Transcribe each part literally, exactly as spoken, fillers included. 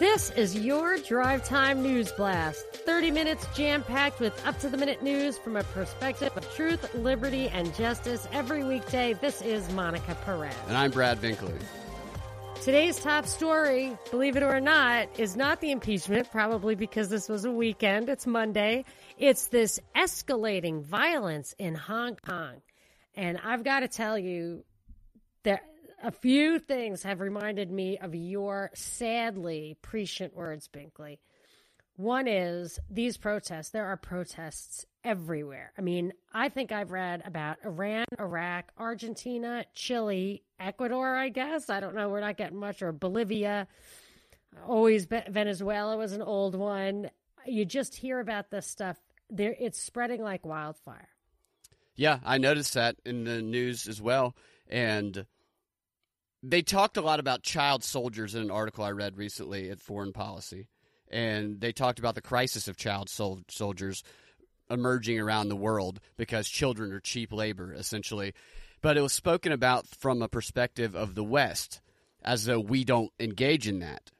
This is your Drive Time News Blast. thirty minutes jam-packed with up-to-the-minute news from a perspective of truth, liberty, and justice every weekday. This is Monica Perez. And I'm Brad Binkley. Today's top story, believe it or not, is not the impeachment, probably because this was a weekend. It's Monday. It's this escalating violence in Hong Kong. And I've got to tell you that a few things have reminded me of your sadly prescient words, Binkley. One is these protests. There are protests everywhere. I mean, I think I've read about Iran, Iraq, Argentina, Chile, Ecuador, I guess. I don't know. We're not getting much. Or Bolivia. Always be- Venezuela was an old one. You just hear about this stuff. There, it's spreading like wildfire. Yeah, I noticed that in the news as well. And they talked a lot about child soldiers in an article I read recently at Foreign Policy, and they talked about the crisis of child sol- soldiers emerging around the world because children are cheap labor, essentially. But it was spoken about from a perspective of the West, as though we don't engage in that,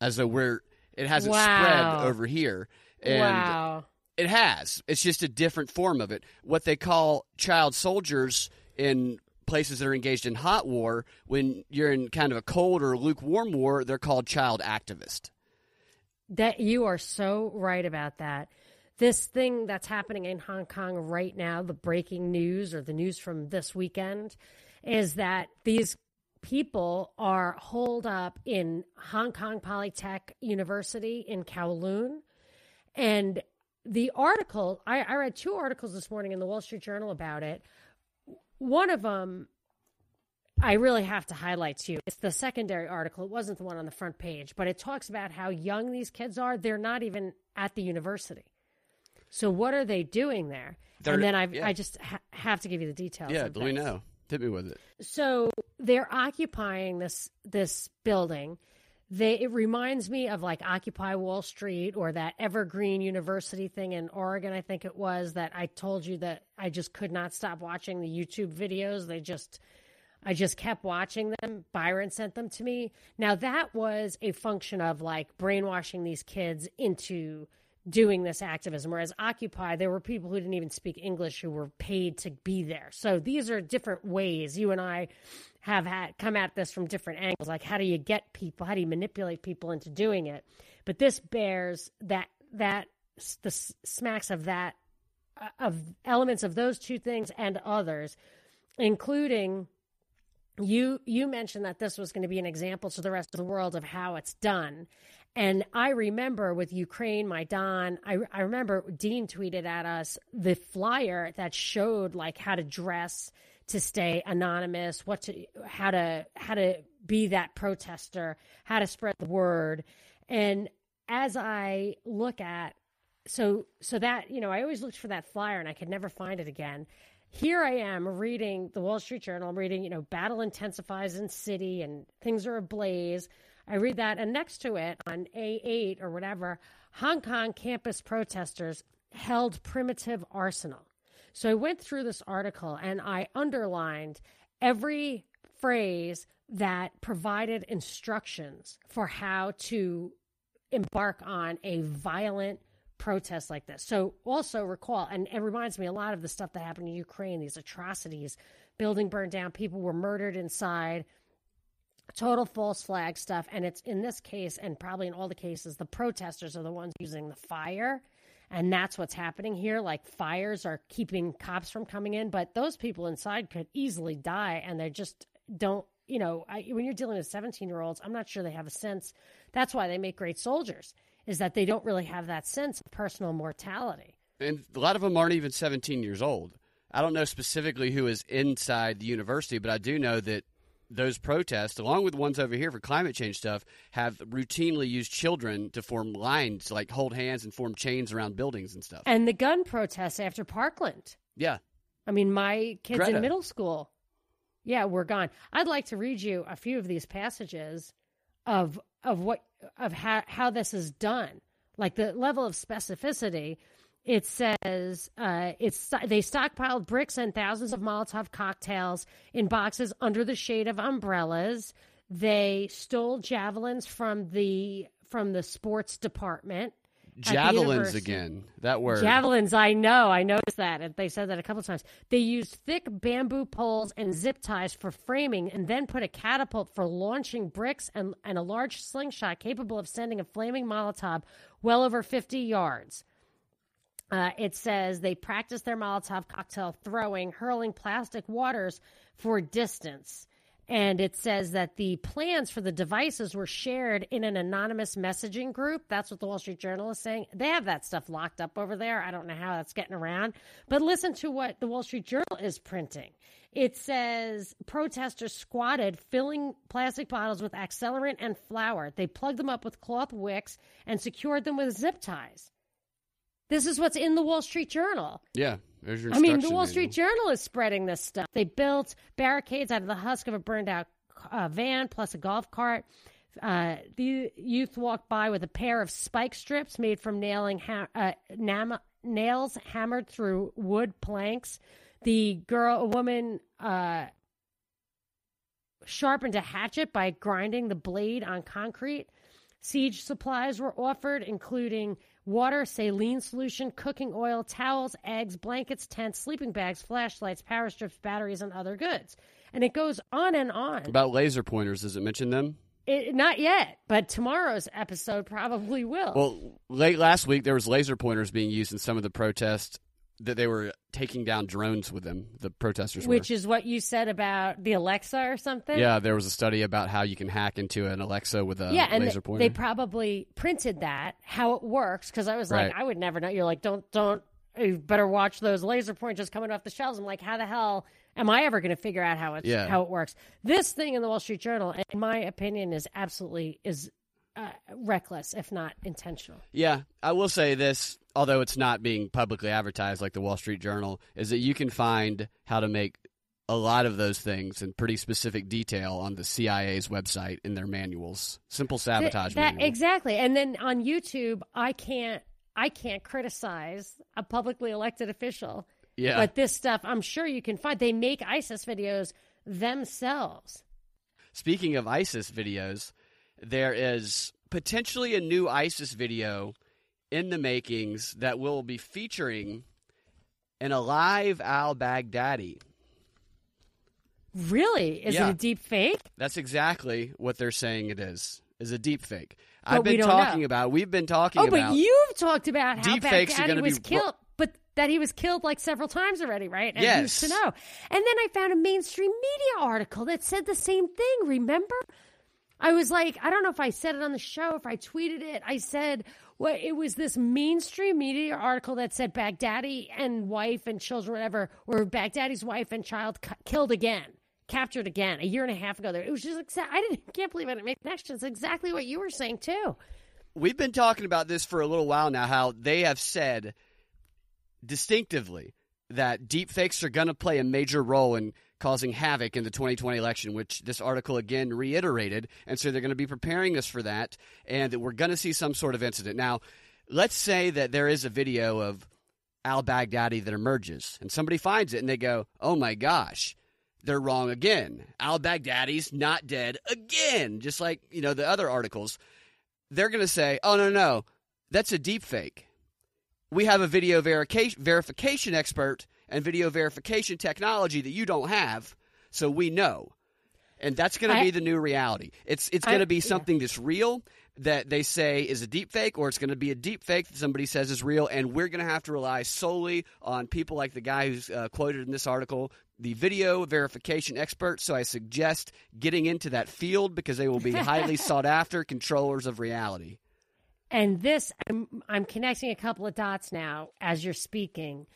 as though we're it hasn't wow. spread over here, and wow. it has. It's just a different form of it. What they call child soldiers in places that are engaged in hot war, when you're in kind of a cold or lukewarm war, they're called child activist. That you are so right about that. This thing that's happening in Hong Kong right now, the breaking news or the news from this weekend, is that these people are holed up in Hong Kong Polytech University in Kowloon. And the article, I, I read two articles this morning in the Wall Street Journal about it. One of them I really have to highlight to you. It's the secondary article. It wasn't the one on the front page, but it talks about how young these kids are. They're not even at the university. So what are they doing there? They're, and then I've, yeah. I just ha- have to give you the details. Yeah, do we know? Hit me with it. So they're occupying this this building. They, it reminds me of like Occupy Wall Street or that Evergreen University thing in Oregon, I think it was, that I told you that I just could not stop watching the YouTube videos. They just, I just kept watching them. Byron sent them to me. Now that was a function of like brainwashing these kids into doing this activism. Whereas Occupy, there were people who didn't even speak English who were paid to be there. So these are different ways you and I have had come at this from different angles. Like, how do you get people? How do you manipulate people into doing it? But this bears that, that the smacks of that, of elements of those two things and others, including you, you mentioned that this was going to be an example to the rest of the world of how it's done. And I remember with Ukraine, Maidan, I, I remember Dean tweeted at us the flyer that showed like how to dress to stay anonymous, what to, how to, how to be that protester, how to spread the word. And as I look at, so, so that, you know, I always looked for that flyer and I could never find it again. Here I am reading the Wall Street Journal. I'm reading, you know, battle intensifies in city and things are ablaze. I read that, and next to it on A eight or whatever, Hong Kong campus protesters held primitive arsenal. So I went through this article and I underlined every phrase that provided instructions for how to embark on a violent protest like this. So also recall, and it reminds me a lot of the stuff that happened in Ukraine, these atrocities, building burned down, people were murdered inside, total false flag stuff. And it's in this case, and probably in all the cases, the protesters are the ones using the fire. And that's what's happening here. Like fires are keeping cops from coming in, but those people inside could easily die. And they just don't, you know, I, when you're dealing with seventeen year olds, I'm not sure they have a sense. That's why they make great soldiers, is that they don't really have that sense of personal mortality. And a lot of them aren't even seventeen years old. I don't know specifically who is inside the university, but I do know that those protests, along with ones over here for climate change stuff, have routinely used children to form lines, like hold hands and form chains around buildings and stuff. And the gun protests after Parkland. Yeah. I mean, my kids Greta. in middle school. Yeah, we're gone. I'd like to read you a few of these passages of of what of how, how this is done. Like the level of specificity. It says uh, it's they stockpiled bricks and thousands of Molotov cocktails in boxes under the shade of umbrellas. They stole javelins from the from the sports department. Javelins again. That word. Javelins. I know. I noticed that. And they said that a couple of times. They used thick bamboo poles and zip ties for framing and then put a catapult for launching bricks and, and a large slingshot capable of sending a flaming Molotov well over fifty yards. Uh, it says they practiced their Molotov cocktail throwing, hurling plastic waters for distance. And it says that the plans for the devices were shared in an anonymous messaging group. That's what the Wall Street Journal is saying. They have that stuff locked up over there. I don't know how that's getting around. But listen to what the Wall Street Journal is printing. It says protesters squatted, filling plastic bottles with accelerant and flour. They plugged them up with cloth wicks and secured them with zip ties. This is what's in the Wall Street Journal. Yeah. There's your instruction. I mean, the Wall Street Journal is spreading this stuff. They built barricades out of the husk of a burned-out uh, van plus a golf cart. Uh, the youth walked by with a pair of spike strips made from nailing ha- uh, nam- nails hammered through wood planks. The girl, a woman, uh, sharpened a hatchet by grinding the blade on concrete. Siege supplies were offered, including water, saline solution, cooking oil, towels, eggs, blankets, tents, sleeping bags, flashlights, power strips, batteries, and other goods. And it goes on and on. About laser pointers, does it mention them? It, not yet, but tomorrow's episode probably will. Well, late last week, there was laser pointers being used in some of the protests that they were taking down drones with them, the protesters were. Which is what you said about the Alexa or something? Yeah, there was a study about how you can hack into an Alexa with a yeah, laser pointer. Yeah, and they probably printed that, how it works, because I was like, right. I would never know. You're like, don't, don't, you better watch those laser pointers coming off the shelves. I'm like, how the hell am I ever going to figure out how it's, yeah. how it works? This thing in the Wall Street Journal, in my opinion, is absolutely is uh, reckless, if not intentional. Yeah, I will say this. Although it's not being publicly advertised like the Wall Street Journal, is that you can find how to make a lot of those things in pretty specific detail on the C I A's website in their manuals. Simple sabotage that, that, manual. Exactly. And then on YouTube, I can't I can't criticize a publicly elected official. Yeah. But this stuff, I'm sure you can find. They make ISIS videos themselves. Speaking of ISIS videos, there is potentially a new ISIS video in the makings that will be featuring an alive al-Baghdadi. Really? Is yeah. it a deep fake? That's exactly what they're saying it is, is a deep fake. But I've been talking know. about, we've been talking oh, about. Oh, but you've talked about how Baghdadi was be... killed, but that he was killed like several times already, right? And yes. Who's to know? And then I found a mainstream media article that said the same thing, remember? I was like, I don't know if I said it on the show, if I tweeted it. I said, well, it was this mainstream media article that said Baghdadi and wife and children, whatever, or Baghdadi's wife and child c- killed again, captured again a year and a half ago. There, it was just exact. I didn't can't believe I didn't make connections. It's exactly what you were saying too. We've been talking about this for a little while now. How they have said distinctively that deepfakes are going to play a major role in causing havoc in the twenty twenty election, which this article again reiterated. And so they're going to be preparing us for that, and that we're going to see some sort of incident. Now, let's say that there is a video of al-Baghdadi that emerges, and somebody finds it, and they go, oh, my gosh, they're wrong again. Al-Baghdadi's not dead again, just like, you know, the other articles. They're going to say, oh, no, no, that's a deep fake. We have a video verica- verification expert and video verification technology that you don't have, so we know. And that's going to be the new reality. It's it's going to be something yeah. that's real that they say is a deep fake, or it's going to be a deep fake that somebody says is real, and we're going to have to rely solely on people like the guy who's uh, quoted in this article, the video verification expert. So I suggest getting into that field, because they will be highly sought after controllers of reality. And this, I'm, I'm connecting a couple of dots now as you're speaking,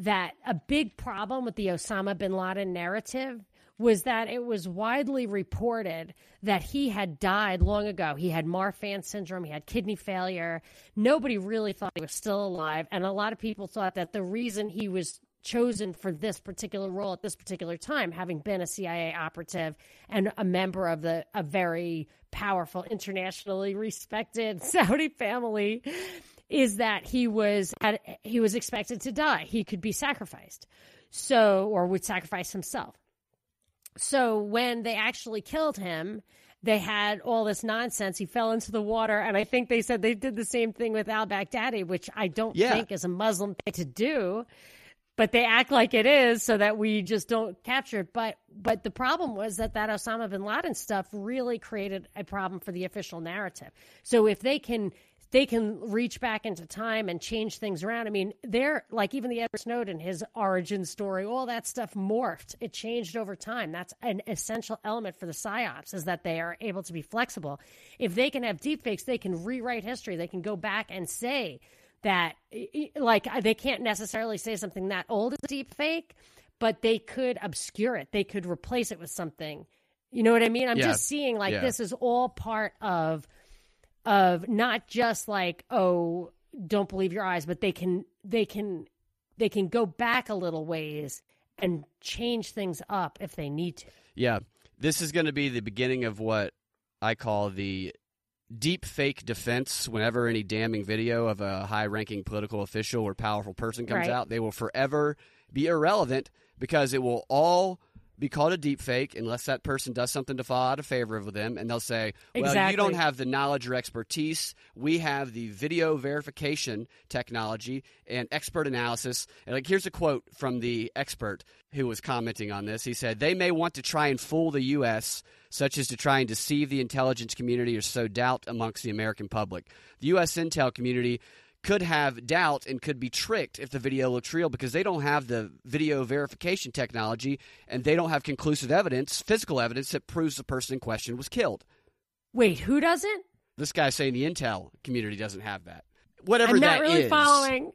that a big problem with the Osama bin Laden narrative was that it was widely reported that he had died long ago. He had Marfan syndrome. He had kidney failure. Nobody really thought he was still alive. And a lot of people thought that the reason he was chosen for this particular role at this particular time, having been a C I A operative and a member of the a very powerful, internationally respected Saudi family, is that he was had, he was expected to die. He could be sacrificed, so or would sacrifice himself. So when they actually killed him They had all this nonsense. He fell into the water. And I think they said they did the same thing with al-Baghdadi, which I don't yeah. think is a Muslim thing to do. But they act like it is so that we just don't capture it. But but the problem was that that Osama bin Laden stuff really created a problem for the official narrative. So if they can they can reach back into time and change things around. I mean, they're like even the Edward Snowden, his origin story, all that stuff morphed. It changed over time. That's an essential element for the PSYOPs, is that they are able to be flexible. If they can have deepfakes, they can rewrite history. They can go back and say that, like, they can't necessarily say something that old is a deep fake, but they could obscure it. They could replace it with something. You know what I mean? I'm yeah. just seeing, like, yeah. this is all part of of not just like, oh, don't believe your eyes, but they can they can they can go back a little ways and change things up if they need to. Yeah. This is going to be the beginning of what I call the deep fake defense. Whenever any damning video of a high-ranking political official or powerful person comes right. out, they will forever be irrelevant because it will all be called a deep fake unless that person does something to fall out of favor of them, and they'll say, well, exactly. you don't have the knowledge or expertise. We have the video verification technology and expert analysis. And like, here's a quote from the expert who was commenting on this. He said, they may want to try and fool the U S, such as to try and deceive the intelligence community or sow doubt amongst the American public. The U S intel community could have doubt and could be tricked if the video looks real because they don't have the video verification technology and they don't have conclusive evidence, physical evidence, that proves the person in question was killed. Wait, who doesn't? This guy's saying the intel community doesn't have that. Whatever that is. I'm not really following.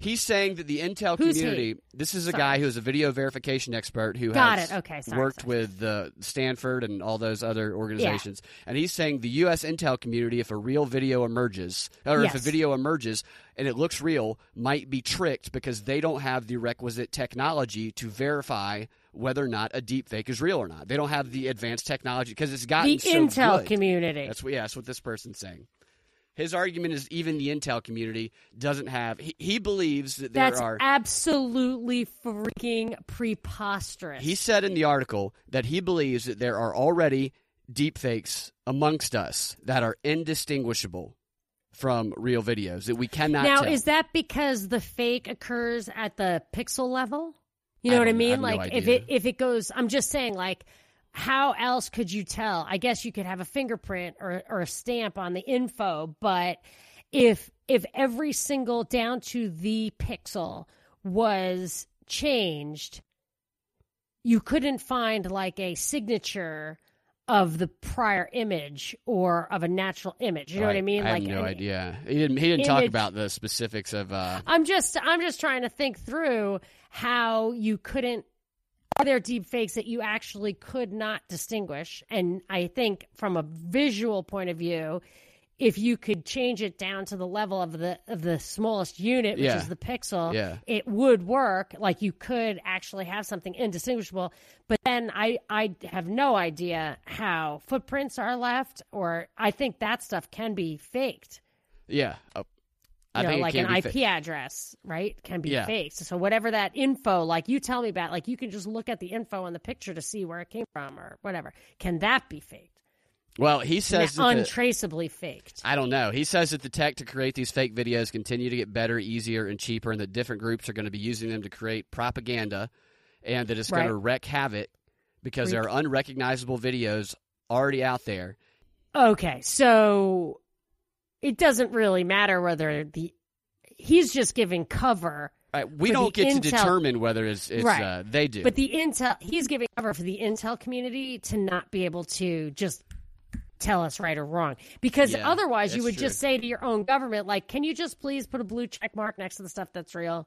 He's saying that the intel Who's community – this is a sorry. guy who is a video verification expert who Got has okay, sorry, worked sorry. with uh, Stanford and all those other organizations. Yeah. And he's saying the U S intel community, if a real video emerges – or yes. if a video emerges and it looks real, might be tricked because they don't have the requisite technology to verify whether or not a deepfake is real or not. They don't have the advanced technology because it's gotten the so good. The intel community. That's what, yeah, that's what this person's saying. His argument is even the intel community doesn't have – he believes that there That's are – That's absolutely freaking preposterous. He said in the article that he believes that there are already deepfakes amongst us that are indistinguishable from real videos that we cannot now, tell. Now, is that because the fake occurs at the pixel level? You know I what I mean? I like no if it if it goes – I'm just saying like – how else could you tell? I guess you could have a fingerprint or, or a stamp on the info, but if if every single down to the pixel was changed, you couldn't find like a signature of the prior image or of a natural image. You know I, what I mean? I have like, no idea. He didn't. He didn't image, talk about the specifics of. Uh... I'm just. I'm just trying to think through how you couldn't. Are there deep fakes that you actually could not distinguish? And I think from a visual point of view, if you could change it down to the level of the of the smallest unit, which yeah. is the pixel, yeah. it would work. Like you could actually have something indistinguishable. But then I, I have no idea how footprints are left, or I think that stuff can be faked. Yeah. Uh- You know, I think like an I P address, right, can be yeah. faked. So whatever that info, like you tell me about, like you can just look at the info on the picture to see where it came from or whatever. Can that be faked? Well, he says that untraceably the, faked. I don't know. He says that the tech to create these fake videos continue to get better, easier, and cheaper, and that different groups are going to be using them to create propaganda, and that it's right. going to wreak havoc because Freak. there are unrecognizable videos already out there. Okay, so... It doesn't really matter whether the – he's just giving cover. Right, we don't get intel. to determine whether it's, it's – right. uh, they do. But the intel – he's giving cover for the intel community to not be able to just tell us right or wrong. Because yeah, otherwise you would true. just say to your own government, like, can you just please put a blue check mark next to the stuff that's real?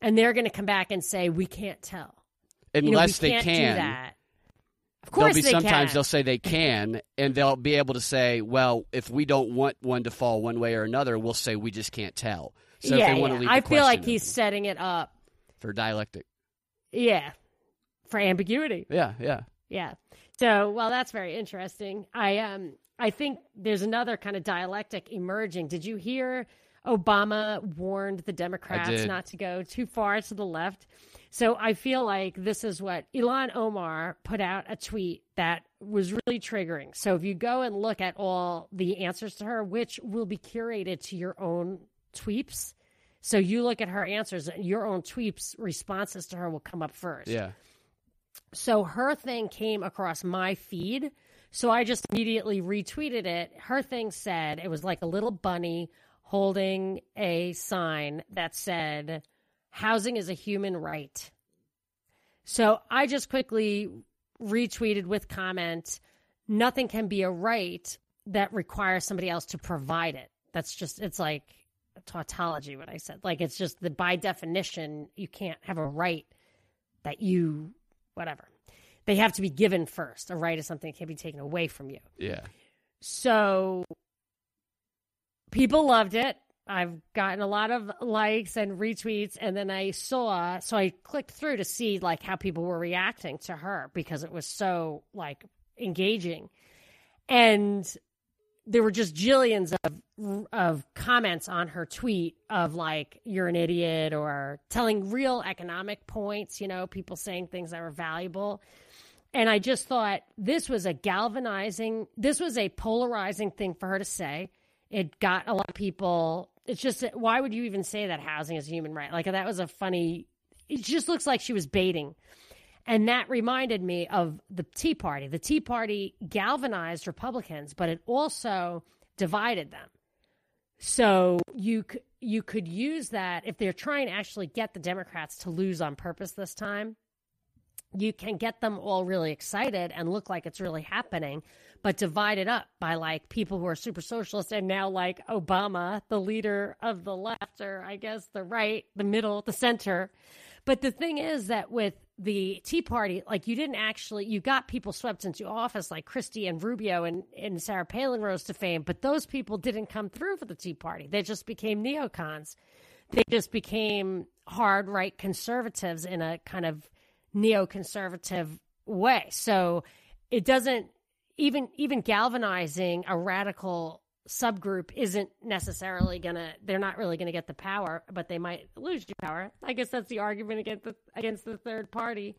And they're going to come back and say, we can't tell. Unless you know, we can't they can. do that. Of course be, they sometimes can. They'll say they can, and they'll be able to say, well, if we don't want one to fall one way or another, we'll say we just can't tell. So yeah, if they want yeah. to leave I feel like he's setting it up. For dialectic. Yeah. For ambiguity. Yeah, yeah. Yeah. So, well, that's very interesting. I um, I think there's another kind of dialectic emerging. Did you hear Obama warned the Democrats not to go too far to the left? So I feel like this is what Ilhan Omar put out a tweet that was really triggering. So if you go and look at all the answers to her, which will be curated to your own tweeps. So you look at her answers and your own tweeps responses to her will come up first. Yeah. So her thing came across my feed. So I just immediately retweeted it. Her thing said, it was like a little bunny holding a sign that said, housing is a human right. So I just quickly retweeted with comment, nothing can be a right that requires somebody else to provide it. That's just, it's like a tautology, what I said. Like, it's just that by definition, you can't have a right that you, whatever. They have to be given first. A right is something that can't be taken away from you. Yeah. So people loved it. I've gotten a lot of likes and retweets. And then I saw, so I clicked through to see like how people were reacting to her because it was so like engaging. And there were just jillions of, of comments on her tweet of like, you're an idiot, or telling real economic points, you know, people saying things that were valuable. And I just thought this was a galvanizing, this was a polarizing thing for her to say. It got a lot of people. It's just, why would you even say that housing is a human right? Like, that was a funny, it just looks like she was baiting. And that reminded me of the Tea Party. The Tea Party galvanized Republicans, but it also divided them. So you, you could use that if they're trying to actually get the Democrats to lose on purpose this time. You can get them all really excited and look like it's really happening, but divide it up by like people who are super socialist and now like Obama, the leader of the left, or I guess the right, the middle, the center. But the thing is that with the Tea Party, like you didn't actually, you got people swept into office like Christie and Rubio and, and Sarah Palin rose to fame, but those people didn't come through for the Tea Party. They just became neocons. They just became hard right conservatives in a kind of neoconservative way. So it doesn't even even galvanizing a radical subgroup isn't necessarily gonna, they're not really gonna get the power, but they might lose your power. I guess that's the argument against the against the third party.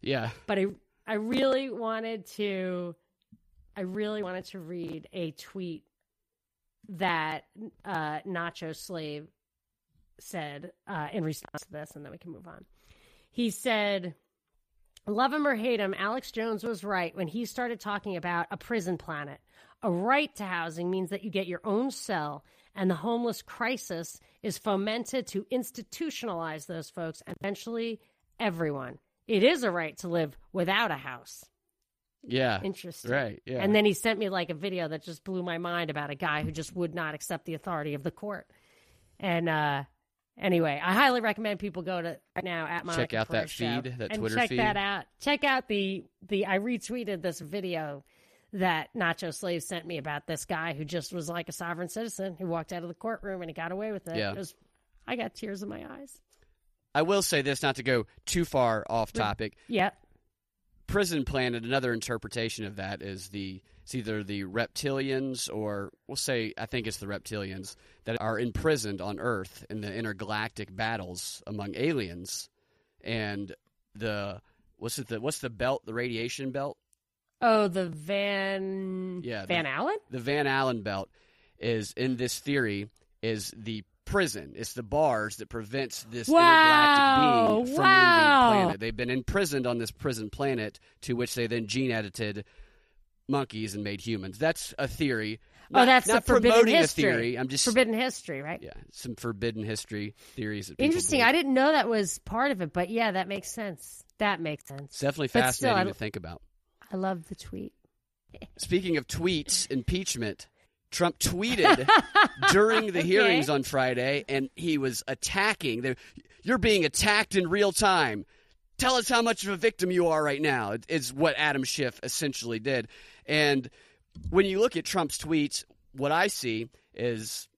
Yeah. But I I really wanted to I really wanted to read a tweet that uh, Nacho Slave said uh, in response to this, and then we can move on. He said, love him or hate him, Alex Jones was right when he started talking about a prison planet. A right to housing means that you get your own cell, and the homeless crisis is fomented to institutionalize those folks and eventually everyone. It is a right to live without a house. Yeah. Interesting. Right. Yeah. And then he sent me like a video that just blew my mind about a guy who just would not accept the authority of the court. And, uh, Anyway, I highly recommend people go to right now at Monica check out Perez that feed, that Twitter check feed. Check that out. Check out the the. I retweeted this video that Nacho Slave sent me about this guy who just was like a sovereign citizen who walked out of the courtroom and he got away with it. Yeah. It was, I got tears in my eyes. I will say this, not to go too far off topic. Yeah. Prison planet. Another interpretation of that is the it's either the reptilians, or we'll say I think it's the reptilians that are imprisoned on Earth in the intergalactic battles among aliens, and the what's it the what's the belt the radiation belt? Oh, the Van yeah, Van the, Allen? The Van Allen belt is in this theory is the prison. It's the bars that prevents this wow. intergalactic being from wow. leaving the planet. They've been imprisoned on this prison planet to which they then gene edited monkeys and made humans. That's a theory. Not, oh, that's not the promoting forbidden history. A theory. I'm just forbidden history, right? Yeah, some forbidden history theories. That Interesting. Believe. I didn't know that was part of it, but yeah, that makes sense. That makes sense. It's definitely fascinating still, to think about. I love the tweet. Speaking of tweets, impeachment. Trump tweeted during the okay. hearings on Friday, and he was attacking. The, You're being attacked in real time. Tell us how much of a victim you are right now, is what Adam Schiff essentially did. And when you look at Trump's tweets, what I see is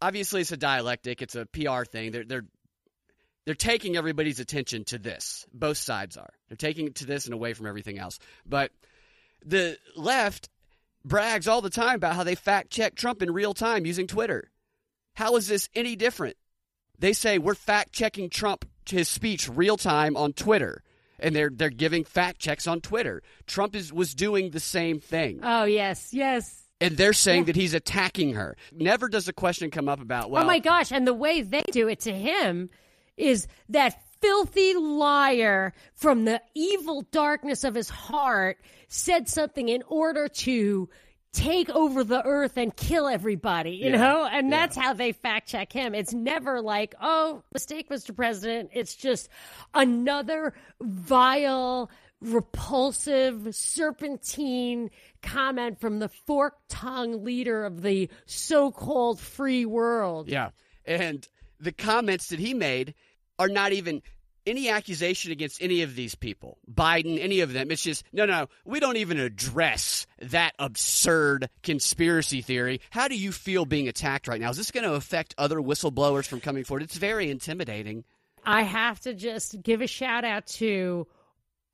obviously it's a dialectic. It's a P R thing. They're, they're, they're taking everybody's attention to this. Both sides are. They're taking it to this and away from everything else. But the left – brags all the time about how they fact-check Trump in real time using Twitter. How is this any different? They say we're fact-checking Trump his speech real time on Twitter. And they're they're giving fact checks on Twitter. Trump is was doing the same thing. Oh, yes, yes. And they're saying yeah. that he's attacking her. Never does a question come up about, well. Oh, my gosh. And the way they do it to him is that filthy liar from the evil darkness of his heart said something in order to take over the earth and kill everybody, you yeah. know? And that's yeah. how they fact check him. It's never like, oh, mistake, Mister President. It's just another vile, repulsive, serpentine comment from the fork-tongued leader of the so-called free world. Yeah. And the comments that he made are not even any accusation against any of these people, Biden, any of them. It's just, no, no, we don't even address that absurd conspiracy theory. How do you feel being attacked right now? Is this going to affect other whistleblowers from coming forward? It's very intimidating. I have to just give a shout out to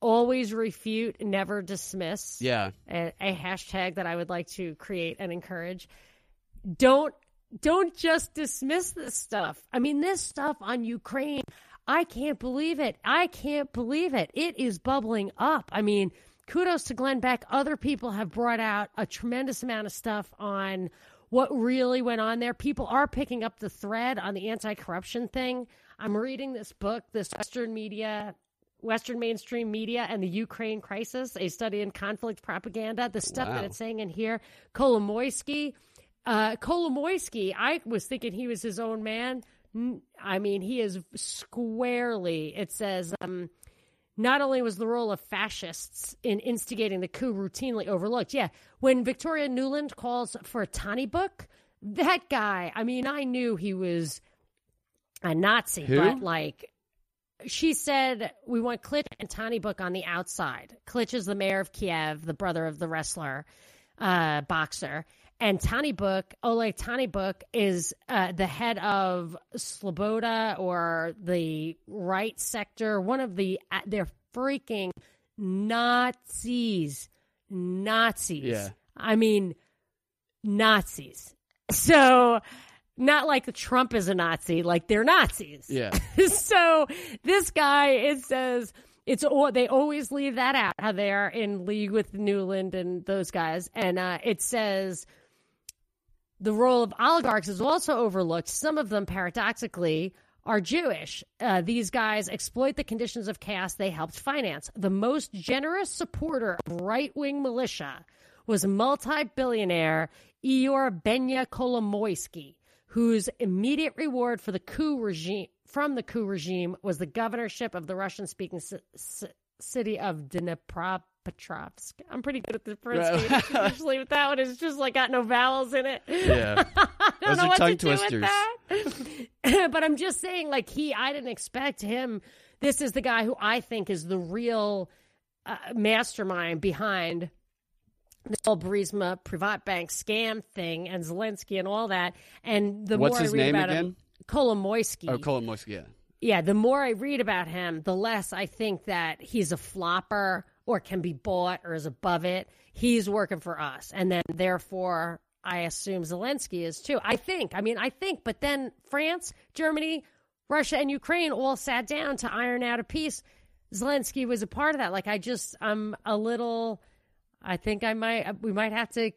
always refute, never dismiss. Yeah. A, a hashtag that I would like to create and encourage. Don't don't just dismiss this stuff. I mean, this stuff on Ukraine, I can't believe it. I can't believe it. It is bubbling up. I mean, kudos to Glenn Beck. Other people have brought out a tremendous amount of stuff on what really went on there. People are picking up the thread on the anti-corruption thing. I'm reading this book, this Western media, Western mainstream media and the Ukraine crisis, a study in conflict propaganda, the stuff wow. that it's saying in here. Kolomoisky, uh, Kolomoisky, I was thinking he was his own man. I mean, he is squarely, it says, um, not only was the role of fascists in instigating the coup routinely overlooked. Yeah, when Victoria Nuland calls for a Tyahnybok, that guy, I mean, I knew he was a Nazi, Who? but like, she said, we want Klitsch and Tyahnybok on the outside. Klitsch is the mayor of Kiev, the brother of the wrestler, uh, boxer. And Tyahnybok, Oleg Tyahnybok, is uh, the head of Sloboda or the right sector. One of the, uh, they're freaking Nazis. Nazis. Yeah. I mean, Nazis. So, not like Trump is a Nazi, like they're Nazis. Yeah. So, this guy, it says, it's they always leave that out, how they are in league with Newland and those guys. And uh, it says, the role of oligarchs is also overlooked. Some of them, paradoxically, are Jewish. Uh, these guys exploit the conditions of chaos they helped finance. The most generous supporter of right-wing militia was multi-billionaire Ihor Kolomoisky, whose immediate reward for the coup regime from the coup regime was the governorship of the Russian-speaking c- c- city of Dnipropetrovsk. I'm pretty good at the pronunciation. Usually with that one, it's just like got no vowels in it. Yeah. I don't Those know what to twisters. do with that. But I'm just saying, like, he, I didn't expect him. This is the guy who I think is the real uh, mastermind behind the whole Burisma Privat Bank scam thing and Zelensky and all that. And the What's more I read about again? him, Kolomoisky. Oh, Kolomoisky, yeah. Yeah, the more I read about him, the less I think that he's a flopper or can be bought or is above it. He's working for us. And then, therefore, I assume Zelensky is too. I think. I mean, I think. But then France, Germany, Russia, and Ukraine all sat down to iron out a peace. Zelensky was a part of that. Like, I just, I'm a little, I think I might, we might have to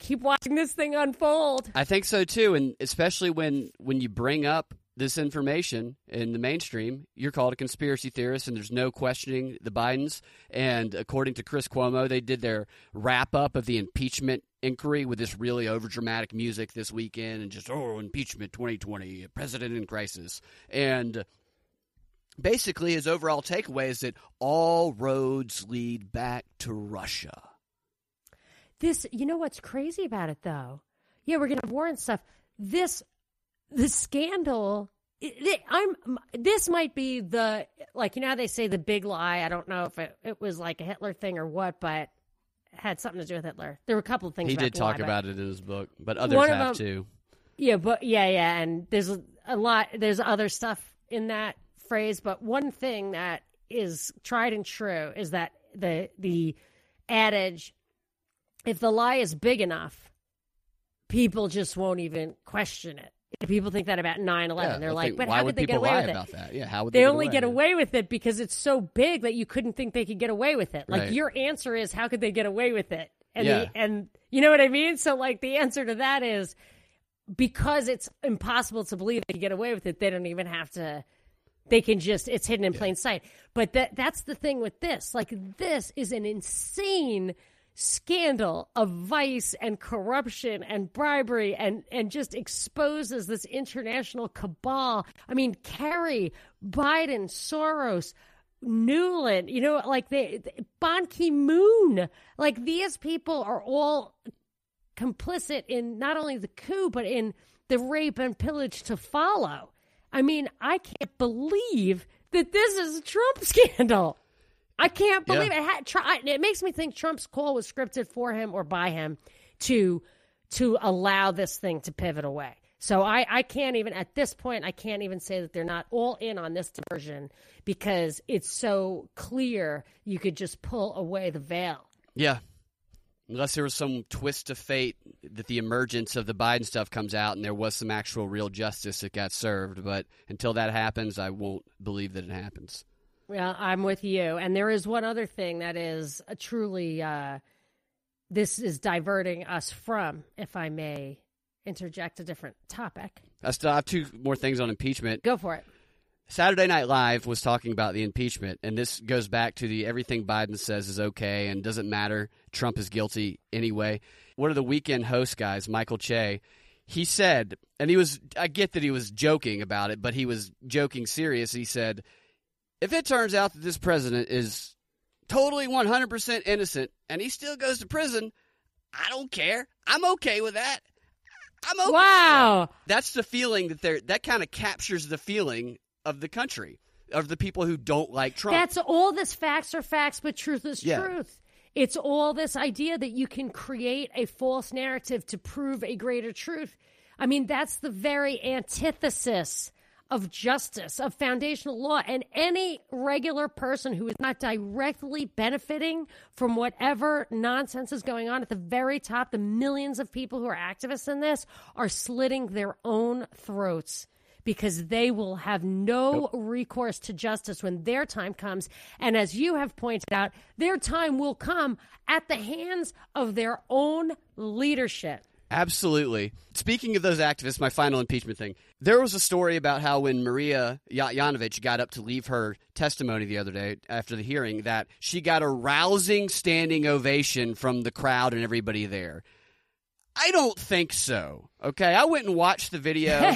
keep watching this thing unfold. I think so, too. And especially when, when you bring up this information in the mainstream, you're called a conspiracy theorist, and there's no questioning the Bidens. And according to Chris Cuomo, they did their wrap-up of the impeachment inquiry with this really overdramatic music this weekend and just, oh, impeachment twenty twenty, president in crisis. And basically his overall takeaway is that all roads lead back to Russia. This, you know what's crazy about it, though? Yeah, we're going to have war and stuff. This, the scandal, it, it, I'm, this might be the, like, you know how they say the big lie? I don't know if it, it was like a Hitler thing or what, but it had something to do with Hitler. There were a couple of things. He about did talk lie, about it in his book, but others have them, too. Yeah, but yeah, yeah. And there's a lot, there's other stuff in that phrase. But one thing that is tried and true is that the the adage, if the lie is big enough, people just won't even question it. People think that about nine eleven. Yeah, They're like, like, but how would they get away with it? About that? Yeah, how would they, they get only away? get away with it because it's so big that you couldn't think they could get away with it. Like, right. your answer is, how could they get away with it? And yeah. the, and you know what I mean? So, like, the answer to that is, because it's impossible to believe they could get away with it, they don't even have to. They can just, it's hidden in yeah. plain sight. But that that's the thing with this. Like, this is an insane scandal of vice and corruption and bribery and, and just exposes this international cabal. I mean, Kerry, Biden, Soros, Nuland, you know, like they, Ban Ki-moon, like these people are all complicit in not only the coup, but in the rape and pillage to follow. I mean, I can't believe that this is a Trump scandal. I can't believe yeah. it. Had, try, it makes me think Trump's call was scripted for him or by him to to allow this thing to pivot away. So I, I can't even, at this point, I can't even say that they're not all in on this diversion because it's so clear you could just pull away the veil. Yeah. Unless there was some twist of fate that the emergence of the Biden stuff comes out and there was some actual real justice that got served. But until that happens, I won't believe that it happens. Well, I'm with you. And there is one other thing that is a truly, uh, this is diverting us from, if I may interject a different topic. I still have two more things on impeachment. Go for it. Saturday Night Live was talking about the impeachment, and this goes back to the everything Biden says is okay and doesn't matter. Trump is guilty anyway. One of the Weekend host guys, Michael Che, he said, and he was, I get that he was joking about it, but he was joking serious. He said, if it turns out that this president is totally one hundred percent innocent and he still goes to prison, I don't care. I'm okay with that. I'm okay. Wow. That's the feeling that they're – that kind of captures the feeling of the country, of the people who don't like Trump. That's all this facts are facts, but truth is yeah. truth. It's all this idea that you can create a false narrative to prove a greater truth. I mean, that's the very antithesis of justice, of foundational law, and any regular person who is not directly benefiting from whatever nonsense is going on at the very top, the millions of people who are activists in this are slitting their own throats because they will have no recourse to justice when their time comes. And as you have pointed out, their time will come at the hands of their own leadership. Absolutely. Speaking of those activists, my final impeachment thing. There was a story about how when Maria Yovanovitch got up to leave her testimony the other day after the hearing that she got a rousing standing ovation from the crowd and everybody there. I don't think so. Okay, I went and watched the video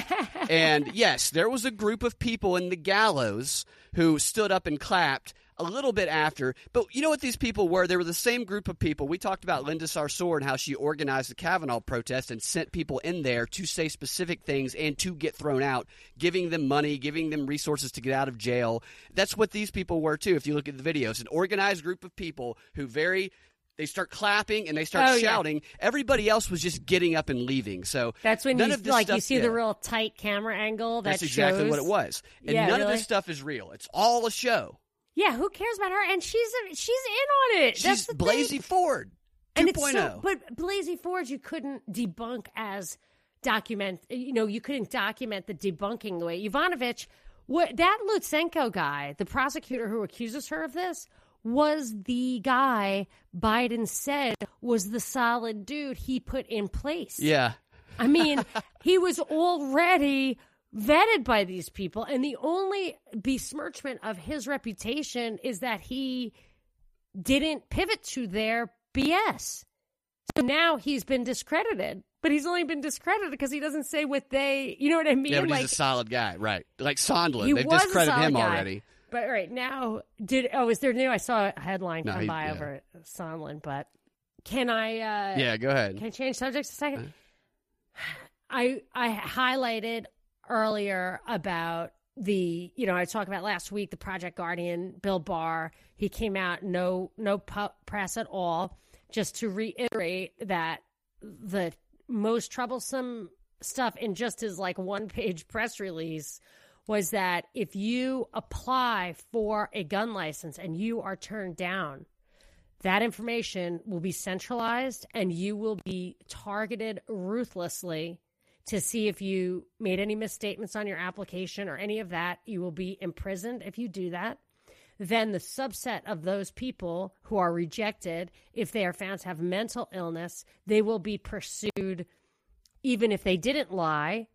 and yes, there was a group of people in the gallows who stood up and clapped a little bit after, but you know what these people were? They were the same group of people. We talked about Linda Sarsour and how she organized the Kavanaugh protest and sent people in there to say specific things and to get thrown out, giving them money, giving them resources to get out of jail. That's what these people were too, if you look at the videos. An organized group of people who very – they start clapping and they start oh, shouting. Yeah. Everybody else was just getting up and leaving. So that's when none you, of this like, stuff, you see yeah. the real tight camera angle that That's exactly shows. what it was. And yeah, none really? of this stuff is real. It's all a show. Yeah, who cares about her? And she's she's in on it. She's Blasey Ford two point oh. So, but Blasey Ford, you couldn't debunk as document. You know, you couldn't document the debunking the way Yovanovitch. What that Lutsenko guy, the prosecutor who accuses her of this, was the guy Biden said was the solid dude he put in place. Yeah, I mean, he was already vetted by these people, and the only besmirchment of his reputation is that he didn't pivot to their B S. So now he's been discredited, but he's only been discredited because he doesn't say what they, you know what I mean? Yeah, but like, he's a solid guy, right? Like Sondland, they've discredited him guy. already. But right now, did oh, is there new? I saw a headline no, come he, by yeah. over Sondland, but can I? Uh, yeah, go ahead. Can I change subjects a second? I I highlighted earlier about the, you know, I talked about last week, the Project Guardian, Bill Barr, he came out, no, no pu- press at all, just to reiterate that the most troublesome stuff in just his like one page press release was that if you apply for a gun license and you are turned down, that information will be centralized and you will be targeted ruthlessly to see if you made any misstatements on your application or any of that. You will be imprisoned if you do that. Then the subset of those people who are rejected, if they are found to have mental illness, they will be pursued even if they didn't lie,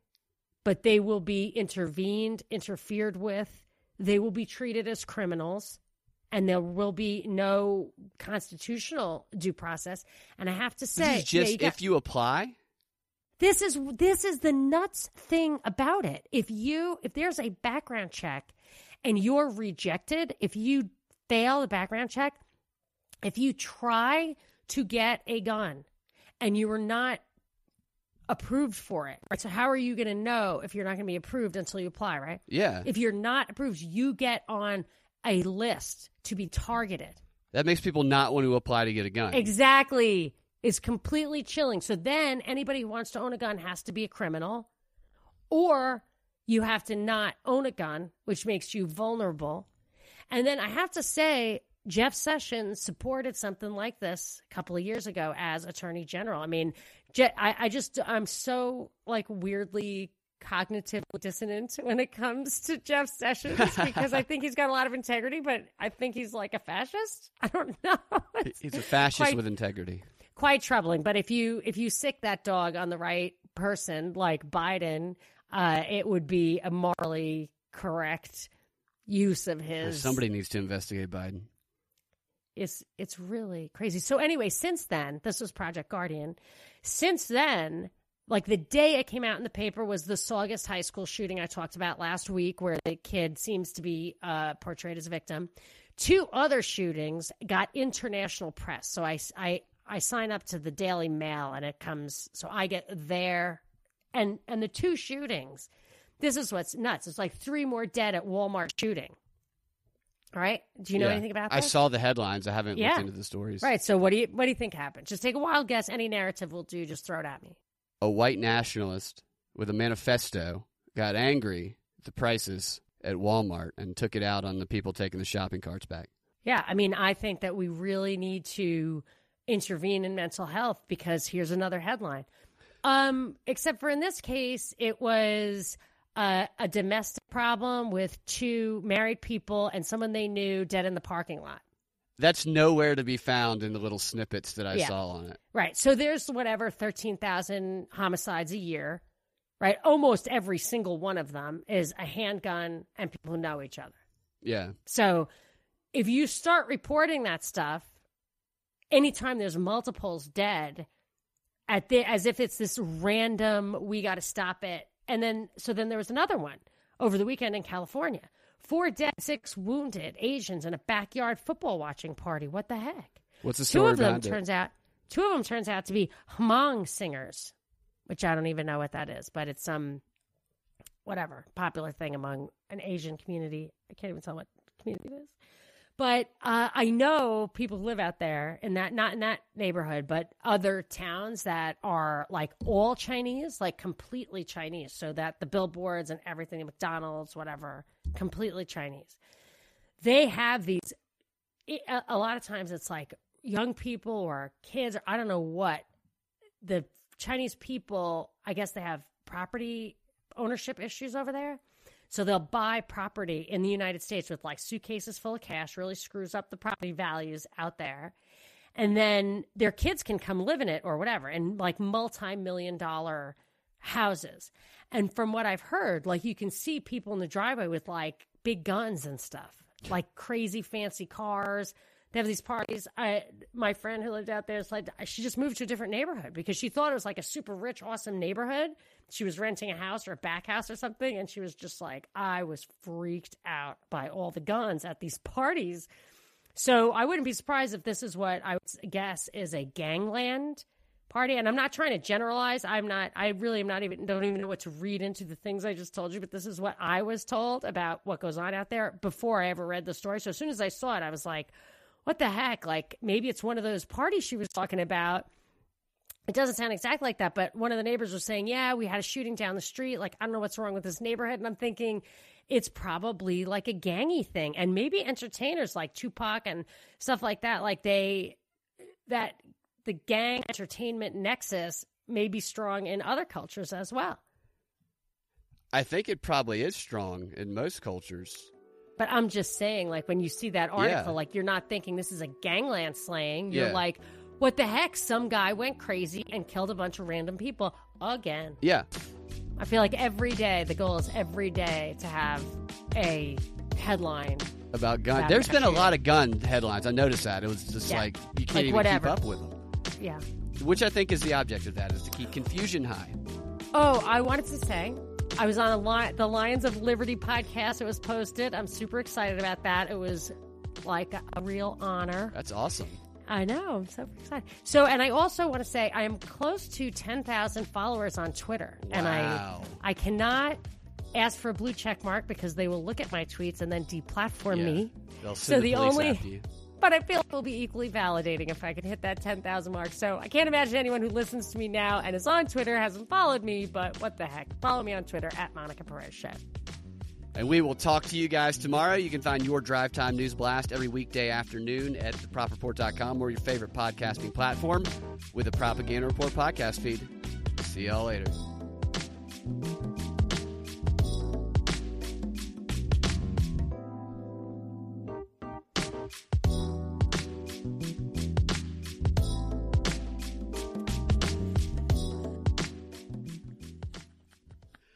but they will be intervened, interfered with. They will be treated as criminals, and there will be no constitutional due process. And I have to say— This is just you know, you if got, you apply? This is this is the nuts thing about it. If you if there's a background check and you're rejected, if you fail the background check, if you try to get a gun and you were not approved for it, right? So how are you going to know if you're not going to be approved until you apply, right? Yeah. If you're not approved, you get on a list to be targeted. That makes people not want to apply to get a gun. Exactly. It's completely chilling. So then anybody who wants to own a gun has to be a criminal, or you have to not own a gun, which makes you vulnerable. And then I have to say, Jeff Sessions supported something like this a couple of years ago as Attorney General. I mean, Je- I, I just, I'm so like weirdly cognitively dissonant when it comes to Jeff Sessions because I think he's got a lot of integrity, but I think he's like a fascist. I don't know. He's a fascist quite, with integrity. Quite troubling. But if you, if you sic that dog on the right person like Biden, Uh, it would be a morally correct use of his. Somebody needs to investigate Biden. It's it's really crazy. So anyway, since then, this was Project Guardian. Since then, like the day it came out in the paper was the Saugus High School shooting I talked about last week, where the kid seems to be uh, portrayed as a victim. Two other shootings got international press. So I, I, I sign up to the Daily Mail and it comes, so I get their... And and the two shootings, this is what's nuts. It's like three more dead at Walmart shooting. All right? Do you know yeah. anything about that? I saw the headlines. I haven't yeah. looked into the stories. Right. So what do you what do you think happened? Just take a wild guess. Any narrative will do. Just throw it at me. A white nationalist with a manifesto got angry at the prices at Walmart and took it out on the people taking the shopping carts back. Yeah. I mean, I think that we really need to intervene in mental health, because here's another headline. Um, except for in this case, it was uh, a domestic problem with two married people and someone they knew dead in the parking lot. That's nowhere to be found in the little snippets that I yeah. saw on it. Right. So there's whatever thirteen thousand homicides a year, right? Almost every single one of them is a handgun and people who know each other. Yeah. So if you start reporting that stuff, anytime there's multiples dead, At the, as if it's this random, we got to stop it. And then, so then there was another one over the weekend in California. Four dead, six wounded Asians in a backyard football watching party. What the heck? What's the story two of them turns it? out, two of them turns out to be Hmong singers, which I don't even know what that is, but it's some, whatever, popular thing among an Asian community. I can't even tell what community it is. But uh, I know people who live out there in that, not in that neighborhood, but other towns that are like all Chinese, like completely Chinese. So that the billboards and everything, McDonald's, whatever, completely Chinese. They have these, a lot of times it's like young people or kids, or I don't know what. The Chinese people, I guess they have property ownership issues over there. So they'll buy property in the United States with like suitcases full of cash, really screws up the property values out there. And then their kids can come live in it or whatever, in like multi-million dollar houses. And from what I've heard, like you can see people in the driveway with like big guns and stuff, like crazy fancy cars. They have these parties. I, my friend who lived out there, it's like, she just moved to a different neighborhood because she thought it was like a super rich, awesome neighborhood. She was renting a house or a back house or something. And she was just like, I was freaked out by all the guns at these parties. So I wouldn't be surprised if this is what I would guess is a gangland party. And I'm not trying to generalize. I'm not, I really am not even, don't even know what to read into the things I just told you, but this is what I was told about what goes on out there before I ever read the story. So as soon as I saw it, I was like, what the heck? Like, maybe it's one of those parties she was talking about. It doesn't sound exactly like that, but one of the neighbors was saying, yeah, we had a shooting down the street. Like, I don't know what's wrong with this neighborhood. And I'm thinking it's probably like a gangy thing. And maybe entertainers like Tupac and stuff like that, like they, that the gang entertainment nexus may be strong in other cultures as well. I think it probably is strong in most cultures. But I'm just saying, like, when you see that article, yeah. like, you're not thinking this is a gangland slaying. You're yeah. like, what the heck? Some guy went crazy and killed a bunch of random people again. Yeah. I feel like every day, the goal is every day to have a headline about gun. About There's been a lot of gun headlines. I noticed that. It was just yeah. like, you can't like even whatever. keep up with them. Yeah. Which I think is the object of that, is to keep confusion high. Oh, I wanted to say... I was on a li- the Lions of Liberty podcast. It was posted. I'm super excited about that. It was like a, a real honor. That's awesome. I know. I'm so excited. So, and I also want to say I am close to ten thousand followers on Twitter. Wow. And I, I cannot ask for a blue check mark because they will look at my tweets and then deplatform yeah. me. They'll send so the, the police only, after you. But I feel it will be equally validating if I can hit that ten thousand mark. So I can't imagine anyone who listens to me now and is on Twitter hasn't followed me, but what the heck? Follow me on Twitter at Monica Perez Show. And we will talk to you guys tomorrow. You can find your Drive Time News Blast every weekday afternoon at the prop report dot com or your favorite podcasting platform with the Propaganda Report podcast feed. See y'all later.